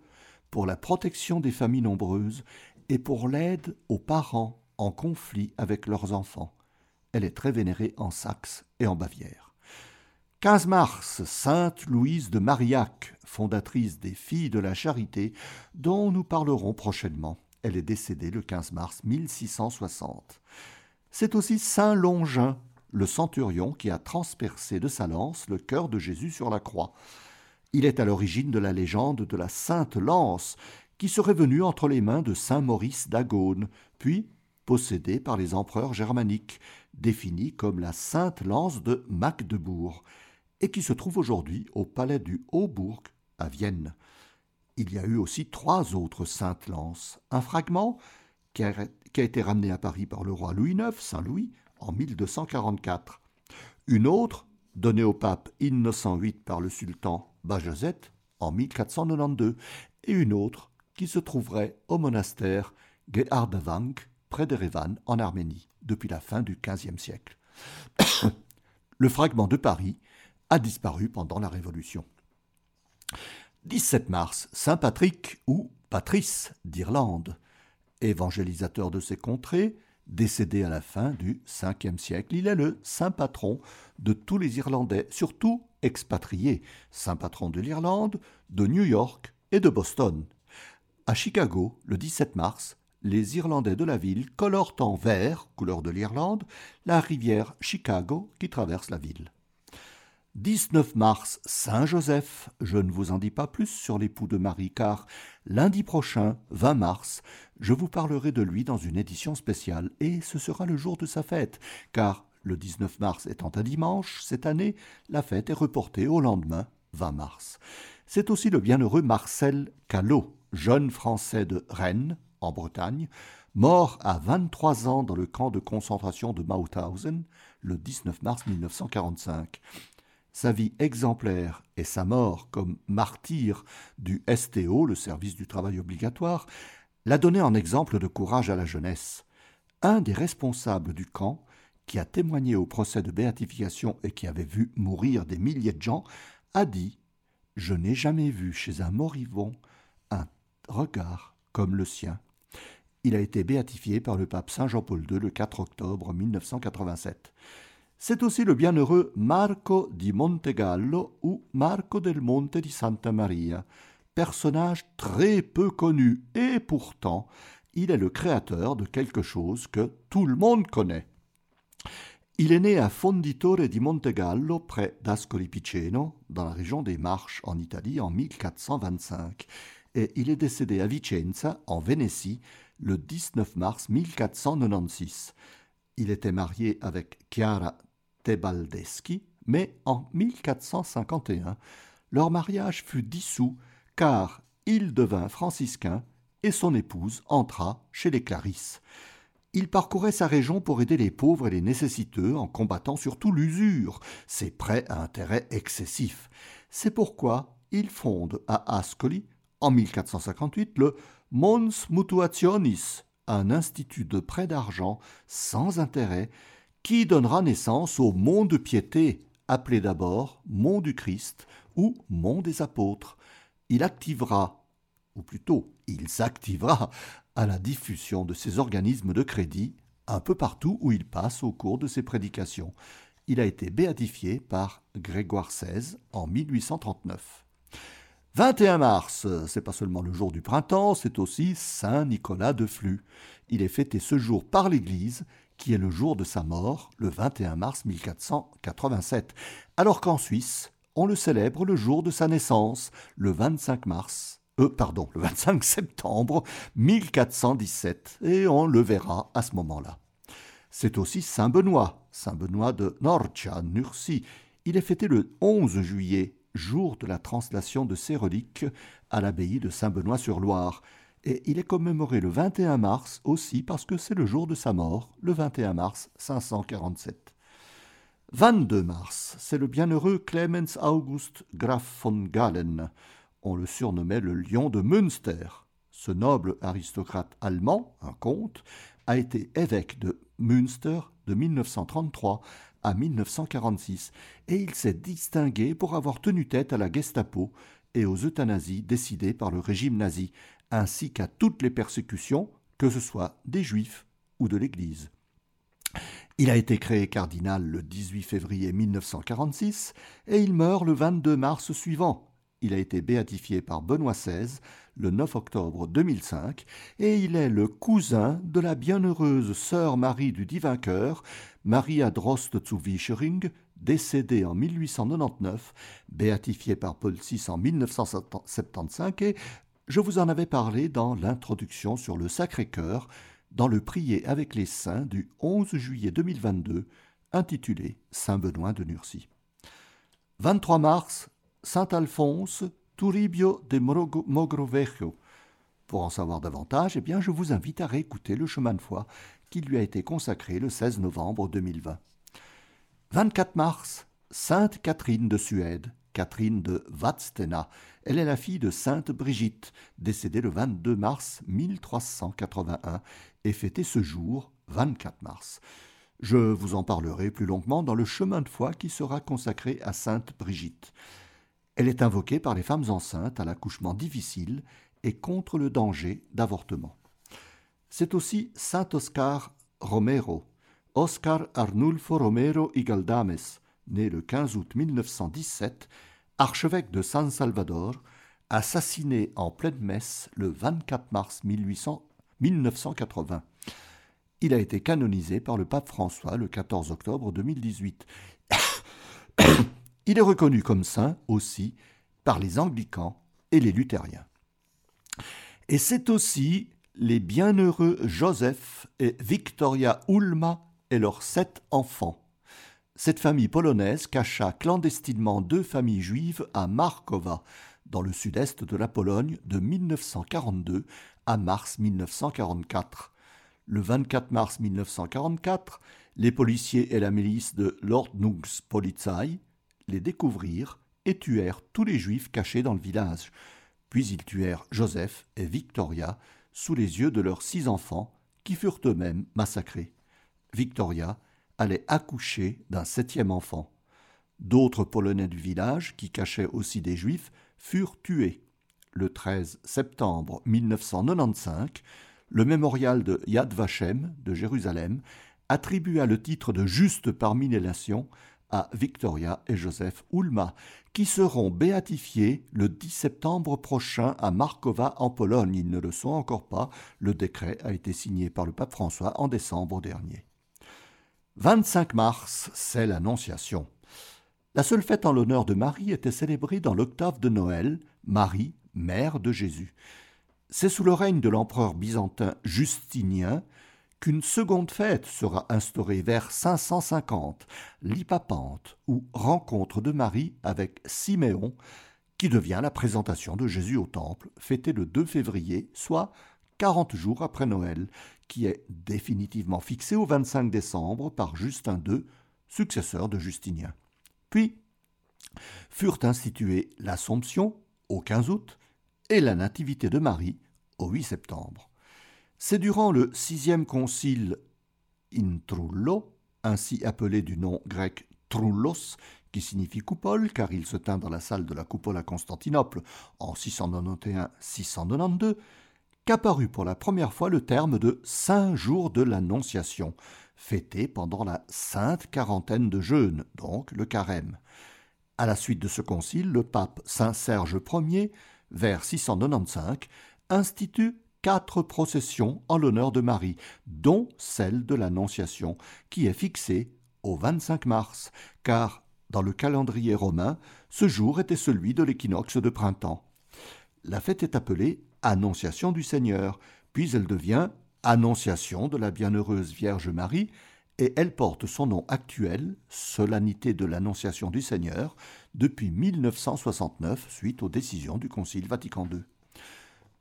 pour la protection des familles nombreuses et pour l'aide aux parents en conflit avec leurs enfants. Elle est très vénérée en Saxe et en Bavière. quinze mars, sainte Louise de Marillac, fondatrice des Filles de la Charité, dont nous parlerons prochainement. Elle est décédée le quinze mars mille six cent soixante. C'est aussi saint Longin, le centurion qui a transpercé de sa lance le cœur de Jésus sur la croix. Il est à l'origine de la légende de la sainte lance, qui serait venue entre les mains de saint Maurice d'Agaune, puis possédée par les empereurs germaniques, définie comme la sainte lance de Magdebourg, et qui se trouve aujourd'hui au palais du Haut-Bourg à Vienne. Il y a eu aussi trois autres saintes lances. Un fragment qui a, qui a été ramené à Paris par le roi Louis neuf, Saint Louis, en mille deux cent quarante-quatre. Une autre, donnée au pape Innocent huit par le sultan Bajazet, en mille quatre cent quatre-vingt-douze. Et une autre qui se trouverait au monastère Gehardevank, près d'Erevan, en Arménie, depuis la fin du quinzième siècle. Le fragment de Paris a disparu pendant la Révolution. dix-sept mars, saint Patrick ou Patrice d'Irlande, évangélisateur de ces contrées, décédé à la fin du cinquième siècle. Il est le saint patron de tous les Irlandais, surtout expatriés, saint patron de l'Irlande, de New York et de Boston. À Chicago, le dix-sept mars, les Irlandais de la ville colorent en vert, couleur de l'Irlande, la rivière Chicago qui traverse la ville. dix-neuf mars, saint Joseph. Je ne vous en dis pas plus sur l'époux de Marie, car lundi prochain, vingt mars, je vous parlerai de lui dans une édition spéciale, et ce sera le jour de sa fête, car le dix-neuf mars étant un dimanche, cette année, la fête est reportée au lendemain, vingt mars. C'est aussi le bienheureux Marcel Callot, jeune Français de Rennes, en Bretagne, mort à vingt-trois ans dans le camp de concentration de Mauthausen le dix-neuf mars mille neuf cent quarante-cinq. Sa vie exemplaire et sa mort comme martyr du S T O, le service du travail obligatoire, l'a donné en exemple de courage à la jeunesse. Un des responsables du camp, qui a témoigné au procès de béatification et qui avait vu mourir des milliers de gens, a dit « Je n'ai jamais vu chez un moribond un regard comme le sien ». Il a été béatifié par le pape Saint Jean-Paul deux le quatre octobre mille neuf cent quatre-vingt-sept. C'est aussi le bienheureux Marco di Montegallo ou Marco del Monte di Santa Maria, personnage très peu connu et pourtant il est le créateur de quelque chose que tout le monde connaît. Il est né à Fonditore di Montegallo près d'Ascoli Piceno, dans la région des Marches en Italie en mille quatre cent vingt-cinq et il est décédé à Vicenza en Vénétie le dix-neuf mars mille quatre cent quatre-vingt-seize. Il était marié avec Chiara Tebaldeschi, mais en mille quatre cent cinquante et un, leur mariage fut dissous car il devint franciscain et son épouse entra chez les Clarisses. Il parcourait sa région pour aider les pauvres et les nécessiteux en combattant surtout l'usure, ses prêts à intérêt excessif. C'est pourquoi il fonde à Ascoli, en mille quatre cent cinquante-huit, le Mons Mutuationis, un institut de prêt d'argent sans intérêt qui donnera naissance au Mont de Piété, appelé d'abord Mont du Christ ou Mont des Apôtres. Il activera, ou plutôt il s'activera, à la diffusion de ces organismes de crédit un peu partout où il passe au cours de ses prédications. Il a été béatifié par Grégoire seize en mille huit cent trente-neuf. vingt et un mars, c'est pas seulement le jour du printemps, c'est aussi Saint Nicolas de Flux. Il est fêté ce jour par l'Église, qui est le jour de sa mort, le vingt et un mars mille quatre cent quatre-vingt-sept, alors qu'en Suisse, on le célèbre le jour de sa naissance, le vingt-cinq mars, euh, pardon, le vingt-cinq septembre mille quatre cent dix-sept, et on le verra à ce moment-là. C'est aussi Saint Benoît, Saint Benoît de Norcia, Nursie. Il est fêté le onze juillet, jour de la translation de ses reliques à l'abbaye de Saint-Benoît-sur-Loire. Et il est commémoré le vingt et un mars aussi parce que c'est le jour de sa mort, le vingt et un mars cinq cent quarante-sept. vingt-deux mars, c'est le bienheureux Clemens August Graf von Galen. On le surnommait le lion de Münster. Ce noble aristocrate allemand, un comte, a été évêque de Münster de mille neuf cent trente-trois à mille neuf cent quarante-six, et il s'est distingué pour avoir tenu tête à la Gestapo et aux euthanasies décidées par le régime nazi, ainsi qu'à toutes les persécutions, que ce soit des Juifs ou de l'Église. Il a été créé cardinal le dix-huit février mille neuf cent quarante-six et il meurt le vingt-deux mars suivant. Il a été béatifié par Benoît seize le neuf octobre deux mille cinq et il est le cousin de la bienheureuse sœur Marie du Divin Cœur, Maria Droste zu Wischering, décédée en mille huit cent quatre-vingt-dix-neuf, béatifiée par Paul six en mille neuf cent soixante-quinze et je vous en avais parlé dans l'introduction sur le Sacré-Cœur dans le Prier avec les Saints du onze juillet deux mille vingt-deux, intitulé Saint Benoît de Nursie. vingt-trois mars, Saint Alphonse, Turibio de Mogrovejo. Pour en savoir davantage, eh bien, je vous invite à réécouter le chemin de foi qui lui a été consacré le seize novembre deux mille vingt. vingt-quatre mars, Sainte Catherine de Suède, Catherine de Vadstena. Elle est la fille de Sainte Brigitte, décédée le vingt-deux mars mille trois cent quatre-vingt-un et fêtée ce jour, vingt-quatre mars. Je vous en parlerai plus longuement dans le chemin de foi qui sera consacré à Sainte Brigitte. Elle est invoquée par les femmes enceintes à l'accouchement difficile et contre le danger d'avortement. C'est aussi Saint Oscar Romero, Oscar Arnulfo Romero y Galdames, né le quinze août mille neuf cent dix-sept, archevêque de San Salvador, assassiné en pleine messe le vingt-quatre mars mille neuf cent quatre-vingt. Il a été canonisé par le pape François le quatorze octobre deux mille dix-huit. Il est reconnu comme saint aussi par les anglicans et les luthériens. Et c'est aussi les bienheureux Joseph et Victoria Ulma et leurs sept enfants. cette famille polonaise cacha clandestinement deux familles juives à Markowa, dans le sud-est de la Pologne, de mille neuf cent quarante-deux à mars mille neuf cent quarante-quatre. Le vingt-quatre mars mille neuf cent quarante-quatre, les policiers et la milice de l'Ordnungspolizei les découvrirent et tuèrent tous les juifs cachés dans le village. Puis ils tuèrent Joseph et Victoria sous les yeux de leurs six enfants, qui furent eux-mêmes massacrés. Victoria allait accoucher d'un septième enfant. D'autres Polonais du village, qui cachaient aussi des Juifs, furent tués. Le treize septembre mille neuf cent quatre-vingt-quinze, le mémorial de Yad Vashem de Jérusalem attribua le titre de juste parmi les nations à Victoria et Joseph Ulma, qui seront béatifiés le dix septembre prochain à Markowa en Pologne. Ils ne le sont encore pas. Le décret a été signé par le pape François en décembre dernier. vingt-cinq mars, c'est l'Annonciation. La seule fête en l'honneur de Marie était célébrée dans l'octave de Noël, Marie, mère de Jésus. C'est sous le règne de l'empereur byzantin Justinien qu'une seconde fête sera instaurée vers cinq cent cinquante, l'Hypapante, ou rencontre de Marie avec Siméon, qui devient la présentation de Jésus au temple, fêtée le deux février, soit quarante jours après Noël, qui est définitivement fixée au vingt-cinq décembre par Justin deux, successeur de Justinien. Puis furent instituées l'Assomption, au quinze août, et la Nativité de Marie, au huit septembre. C'est durant le sixième concile Intrullo, ainsi appelé du nom grec Trullos, qui signifie coupole, car il se tint dans la salle de la coupole à Constantinople en six cent quatre-vingt-onze à six cent quatre-vingt-douze, qu'apparut pour la première fois le terme de « Saint jour de l'Annonciation », fêté pendant la Sainte Quarantaine de jeûne, donc le Carême. À la suite de ce concile, le pape Saint Serge Ier, vers six cent quatre-vingt-quinze, institue quatre processions en l'honneur de Marie, dont celle de l'Annonciation, qui est fixée au vingt-cinq mars, car dans le calendrier romain, ce jour était celui de l'équinoxe de printemps. La fête est appelée Annonciation du Seigneur, puis elle devient Annonciation de la Bienheureuse Vierge Marie, et elle porte son nom actuel, Solennité de l'Annonciation du Seigneur, depuis mille neuf cent soixante-neuf, suite aux décisions du Concile Vatican deux.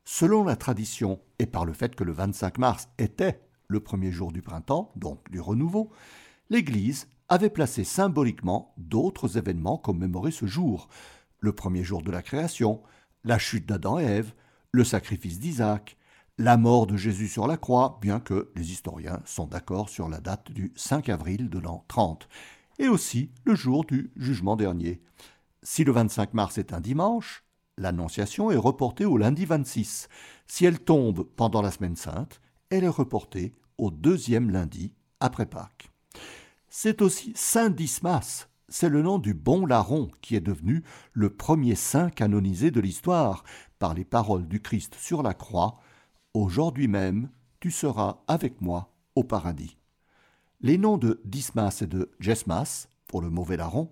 Selon la tradition, et par le fait que le vingt-cinq mars était le premier jour du printemps, donc du renouveau, l'Église avait placé symboliquement d'autres événements commémorés ce jour. Le premier jour de la création, la chute d'Adam et Ève, le sacrifice d'Isaac, la mort de Jésus sur la croix, bien que les historiens sont d'accord sur la date du cinq avril de l'an trente, et aussi le jour du jugement dernier. Si le vingt-cinq mars est un dimanche, l'Annonciation est reportée au lundi vingt-six. Si elle tombe pendant la Semaine Sainte, elle est reportée au deuxième lundi après Pâques. C'est aussi Saint Dismas, c'est le nom du bon larron qui est devenu le premier saint canonisé de l'histoire par les paroles du Christ sur la croix. « Aujourd'hui même, tu seras avec moi au paradis ». Les noms de Dismas et de Gesmas, pour le mauvais larron,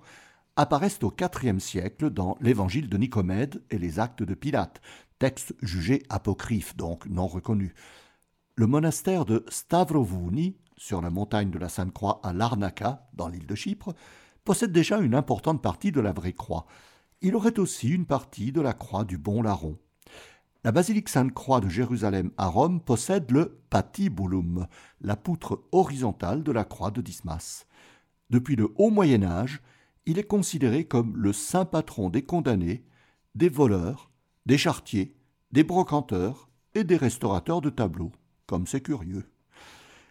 apparaissent au quatrième siècle dans l'Évangile de Nicomède et les Actes de Pilate, textes jugés apocryphes, donc non reconnus. Le monastère de Stavrovouni, sur la montagne de la Sainte-Croix à Larnaca, dans l'île de Chypre, possède déjà une importante partie de la vraie croix. Il aurait aussi une partie de la croix du bon larron. La basilique Sainte-Croix de Jérusalem à Rome possède le patibulum, la poutre horizontale de la croix de Dismas. Depuis le haut Moyen-Âge, il est considéré comme le saint patron des condamnés, des voleurs, des charretiers, des brocanteurs et des restaurateurs de tableaux, comme c'est curieux.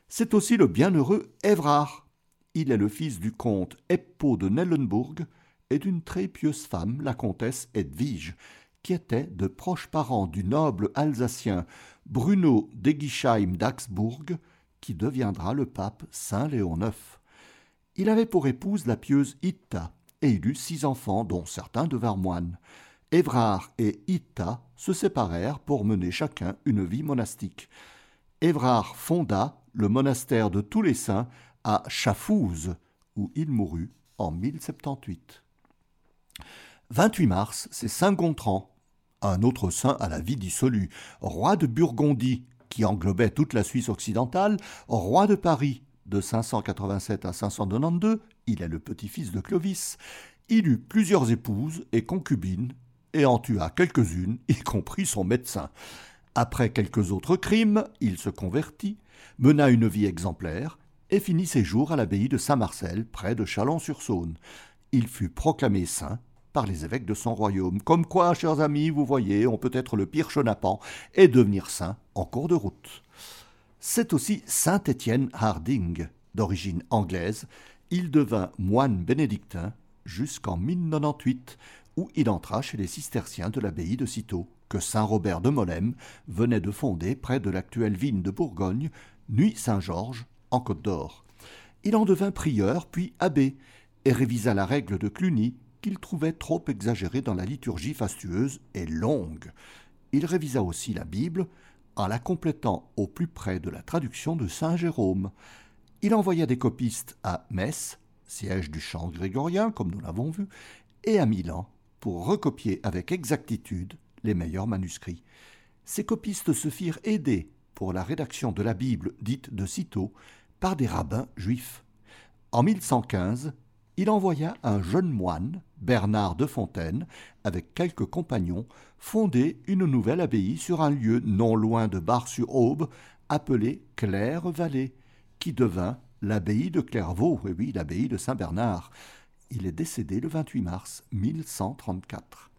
C'est aussi le bienheureux Évrard. Il est le fils du comte Eppo de Nellenbourg et d'une très pieuse femme, la comtesse Edwige, qui était de proches parents du noble alsacien Bruno d'Egisheim d'Axbourg, qui deviendra le pape Saint Léon neuf. Il avait pour épouse la pieuse Itta, et il eut six enfants, dont certains devinrent moines. Évrard et Itta se séparèrent pour mener chacun une vie monastique. Évrard fonda le monastère de tous les saints à Chafouze, où il mourut en mille soixante-dix-huit. vingt-huit mars, c'est Saint Gontran, un autre saint à la vie dissolue, roi de Burgondie, qui englobait toute la Suisse occidentale, roi de Paris, de cinq cent quatre-vingt-sept à cinq cent quatre-vingt-douze il est le petit-fils de Clovis, il eut plusieurs épouses et concubines, et en tua quelques-unes, y compris son médecin. Après quelques autres crimes, il se convertit, mena une vie exemplaire, et finit ses jours à l'abbaye de Saint-Marcel, près de Chalon-sur-Saône. Il fut proclamé saint par les évêques de son royaume. Comme quoi, chers amis, vous voyez, on peut être le pire chenapan et devenir saint en cours de route. C'est aussi saint Étienne Harding, d'origine anglaise. Il devint moine bénédictin jusqu'en mille neuf cent quatre-vingt-dix-huit, où il entra chez les cisterciens de l'abbaye de Cîteaux, que saint Robert de Molesme venait de fonder près de l'actuelle vigne de Bourgogne, Nuit Saint-Georges, en Côte d'Or. Il en devint prieur, puis abbé, et révisa la règle de Cluny, qu'il trouvait trop exagérée dans la liturgie fastueuse et longue. Il révisa aussi la Bible en la complétant au plus près de la traduction de saint Jérôme. Il envoya des copistes à Metz, siège du chant grégorien, comme nous l'avons vu, et à Milan, pour recopier avec exactitude les meilleurs manuscrits. Ces copistes se firent aider pour la rédaction de la Bible dite de Cîteaux par des rabbins juifs. En mille cent quinze, il envoya un jeune moine, Bernard de Fontaine, avec quelques compagnons, fonder une nouvelle abbaye sur un lieu non loin de Bar-sur-Aube, appelé Claire-Vallée, qui devint l'abbaye de Clairvaux, et oui, l'abbaye de Saint-Bernard. Il est décédé le vingt-huit mars mille cent trente-quatre.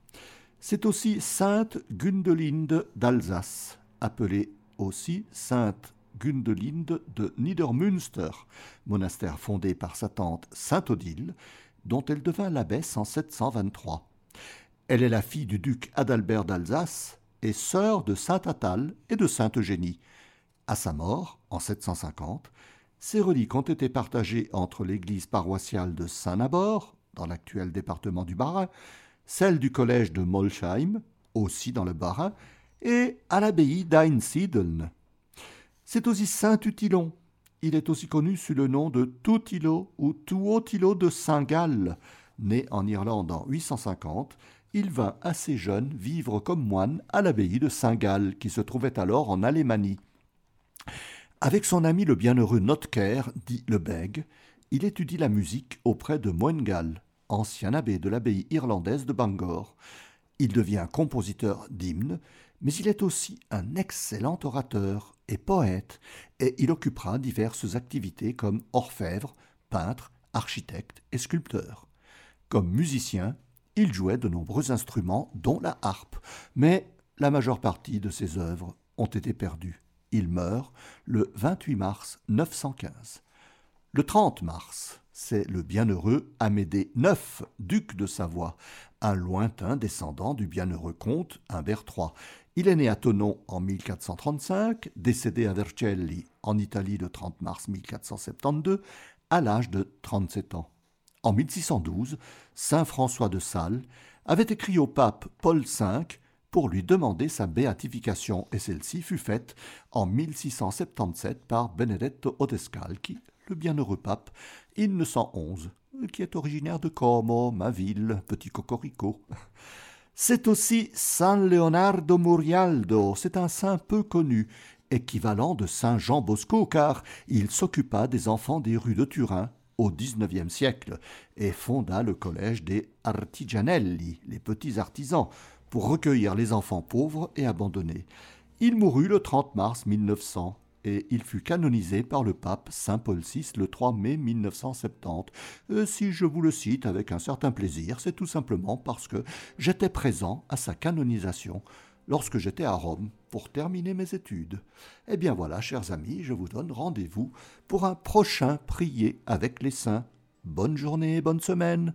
C'est aussi sainte Gundelinde d'Alsace, appelée aussi sainte Gundelinde de Niedermünster, monastère fondé par sa tante sainte Odile, dont elle devint l'abbesse en sept cent vingt-trois. Elle est la fille du duc Adalbert d'Alsace et sœur de saint Attal et de sainte Eugénie. À sa mort, en sept cent cinquante, ses reliques ont été partagées entre l'église paroissiale de Saint-Nabor, dans l'actuel département du Bas-Rhin, celle du collège de Molsheim, aussi dans le Bas-Rhin, et à l'abbaye d'Einsiedeln. C'est aussi saint Tutilon. Il est aussi connu sous le nom de Tutilo ou Tuotilo de Saint-Gall. Né en Irlande en huit cent cinquante, il vint assez jeune vivre comme moine à l'abbaye de Saint-Gall, qui se trouvait alors en Allemagne. Avec son ami le bienheureux Notker, dit le Bègue, il étudie la musique auprès de Moengall, ancien abbé de l'abbaye irlandaise de Bangor. Il devient compositeur d'hymnes, mais il est aussi un excellent orateur et poète, et il occupera diverses activités comme orfèvre, peintre, architecte et sculpteur. Comme musicien, il jouait de nombreux instruments, dont la harpe, mais la majeure partie de ses œuvres ont été perdues. Il meurt le vingt-huit mars neuf cent quinze. Le trente mars, c'est le bienheureux Amédée neuf, duc de Savoie, un lointain descendant du bienheureux comte Humbert trois. Il est né à Thonon en mille quatre cent trente-cinq, décédé à Vercelli en Italie le trente mars mille quatre cent soixante-douze, à l'âge de trente-sept ans. En mille six cent douze, saint François de Sales avait écrit au pape Paul cinq pour lui demander sa béatification, et celle-ci fut faite en mille six cent soixante-dix-sept par Benedetto Odescalchi, le bienheureux pape Innocent onze, qui est originaire de Como, ma ville, petit cocorico. C'est aussi saint Leonardo Murialdo, c'est un saint peu connu, équivalent de saint Jean Bosco, car il s'occupa des enfants des rues de Turin au dix-neuvième siècle et fonda le collège des Artigianelli, les petits artisans, pour recueillir les enfants pauvres et abandonnés. Il mourut le trente mars mille neuf cents. Et il fut canonisé par le pape saint Paul six le trois mai mille neuf cent soixante-dix. Et si je vous le cite avec un certain plaisir, c'est tout simplement parce que j'étais présent à sa canonisation lorsque j'étais à Rome pour terminer mes études. Eh bien voilà, chers amis, je vous donne rendez-vous pour un prochain Prier avec les saints. Bonne journée et bonne semaine.